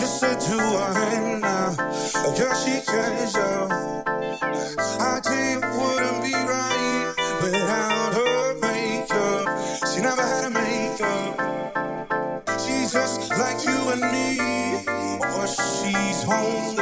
just said who I am now. Oh, girl, she changed up. I tell you, it wouldn't be right without her makeup. She never had a makeup. She's just like you and me, or she's homeless.